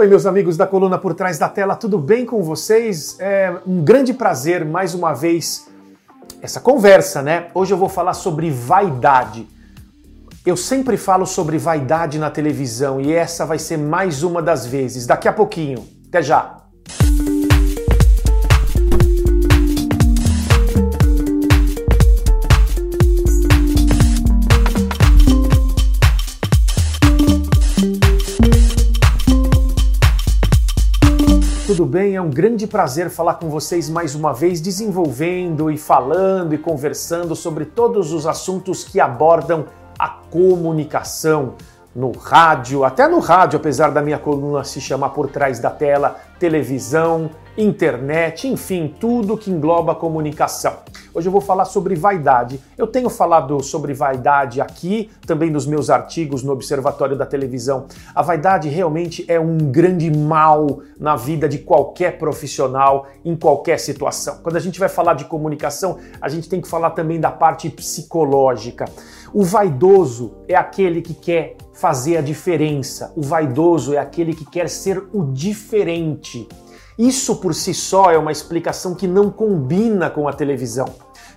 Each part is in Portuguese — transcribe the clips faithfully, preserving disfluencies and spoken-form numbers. Oi, meus amigos da coluna Por Trás da Tela, tudo bem com vocês? É um grande prazer, mais uma vez, essa conversa, né? Hoje eu vou falar sobre vaidade. Eu sempre falo sobre vaidade na televisão e essa vai ser mais uma das vezes. Daqui a pouquinho. Até já! Tudo bem? É um grande prazer falar com vocês mais uma vez, desenvolvendo e falando e conversando sobre todos os assuntos que abordam a comunicação no rádio, até no rádio, apesar da minha coluna se chamar Por Trás da Tela, televisão, internet, enfim, tudo que engloba a comunicação. Hoje eu vou falar sobre vaidade. Eu tenho falado sobre vaidade aqui, também nos meus artigos no Observatório da Televisão. A vaidade realmente é um grande mal na vida de qualquer profissional, em qualquer situação. Quando a gente vai falar de comunicação, a gente tem que falar também da parte psicológica. O vaidoso é aquele que quer fazer a diferença. O vaidoso é aquele que quer ser o diferente. Isso por si só é uma explicação que não combina com a televisão.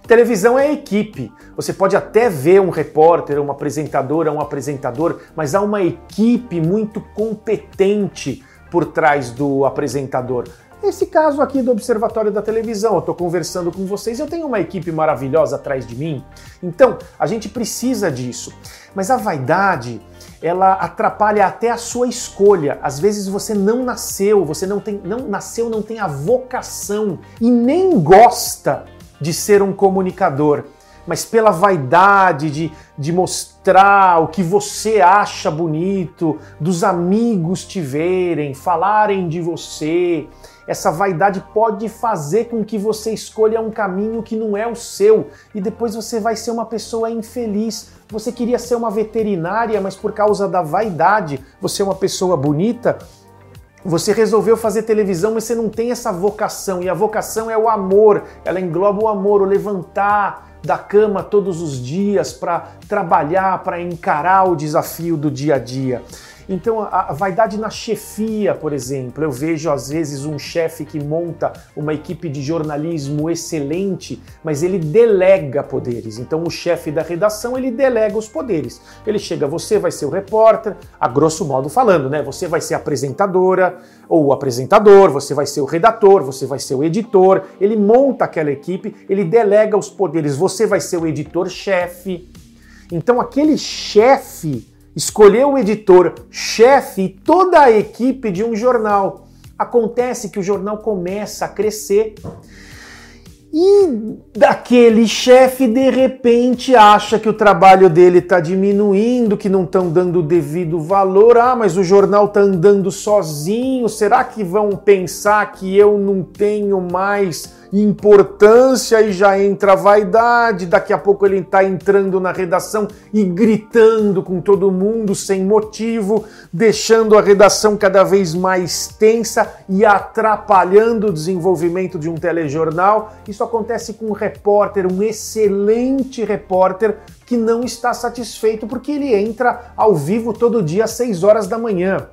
Televisão é equipe. Você pode até ver um repórter, uma apresentadora, um apresentador, mas há uma equipe muito competente por trás do apresentador. Esse caso aqui do Observatório da Televisão, eu estou conversando com vocês, eu tenho uma equipe maravilhosa atrás de mim. Então, a gente precisa disso. Mas a vaidade, ela atrapalha até a sua escolha. Às vezes você não nasceu, você não tem, não nasceu, não tem a vocação e nem gosta de ser um comunicador. Mas pela vaidade de, de mostrar o que você acha bonito, dos amigos te verem, falarem de você, essa vaidade pode fazer com que você escolha um caminho que não é o seu e depois você vai ser uma pessoa infeliz. Você queria ser uma veterinária, mas por causa da vaidade, você é uma pessoa bonita, você resolveu fazer televisão, mas você não tem essa vocação. E a vocação é o amor, ela engloba o amor, o levantar da cama todos os dias para trabalhar, para encarar o desafio do dia a dia. Então a vaidade na chefia, por exemplo, eu vejo às vezes um chefe que monta uma equipe de jornalismo excelente, mas ele delega poderes. Então o chefe da redação, ele delega os poderes. Ele chega, você vai ser o repórter, a grosso modo falando, né? Você vai ser a apresentadora ou o apresentador, você vai ser o redator, você vai ser o editor. Ele monta aquela equipe, ele delega os poderes. Você vai ser o editor-chefe. Então aquele chefe escolheu o editor-chefe e toda a equipe de um jornal. Acontece que o jornal começa a crescer e daquele chefe, de repente, acha que o trabalho dele está diminuindo, que não estão dando o devido valor. Ah, mas o jornal está andando sozinho, será que vão pensar que eu não tenho mais importância? E já entra a vaidade, daqui a pouco ele está entrando na redação e gritando com todo mundo sem motivo, deixando a redação cada vez mais tensa e atrapalhando o desenvolvimento de um telejornal. Isso acontece com um repórter, um excelente repórter que não está satisfeito porque ele entra ao vivo todo dia às seis horas da manhã.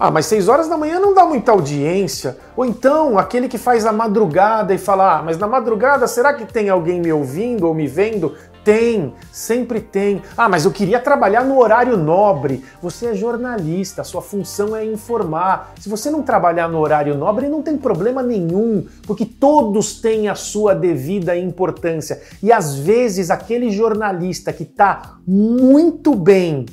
Ah, mas seis horas da manhã não dá muita audiência. Ou então aquele que faz a madrugada e fala, ah, mas na madrugada será que tem alguém me ouvindo ou me vendo? Tem, sempre tem. Ah, mas eu queria trabalhar no horário nobre. Você é jornalista, sua função é informar. Se você não trabalhar no horário nobre, não tem problema nenhum, porque todos têm a sua devida importância. E às vezes aquele jornalista que está muito bem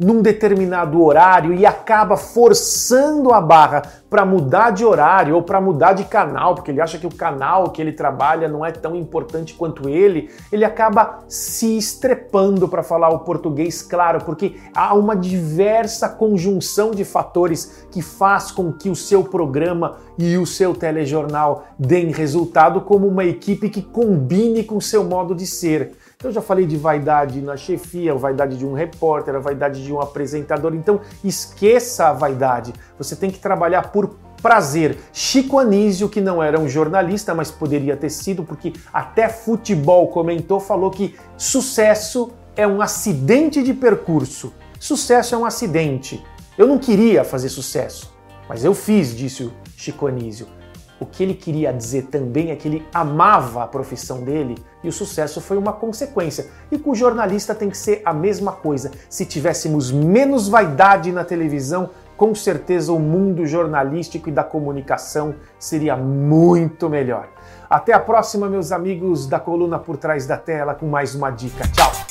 num determinado horário e acaba forçando a barra para mudar de horário ou para mudar de canal, porque ele acha que o canal que ele trabalha não é tão importante quanto ele, ele acaba se estrepando para falar o português, claro, porque há uma diversa conjunção de fatores que faz com que o seu programa e o seu telejornal deem resultado como uma equipe que combine com o seu modo de ser. Eu já falei de vaidade na chefia, a vaidade de um repórter, a vaidade de um apresentador. Então esqueça a vaidade. Você tem que trabalhar por prazer. Chico Anísio, que não era um jornalista, mas poderia ter sido, porque até futebol comentou, falou que sucesso é um acidente de percurso. Sucesso é um acidente. Eu não queria fazer sucesso. Mas eu fiz, disse o Chico Anísio. O que ele queria dizer também é que ele amava a profissão dele e o sucesso foi uma consequência. E com o jornalista tem que ser a mesma coisa. Se tivéssemos menos vaidade na televisão, com certeza o mundo jornalístico e da comunicação seria muito melhor. Até a próxima, meus amigos da coluna Por Trás da Tela, com mais uma dica. Tchau!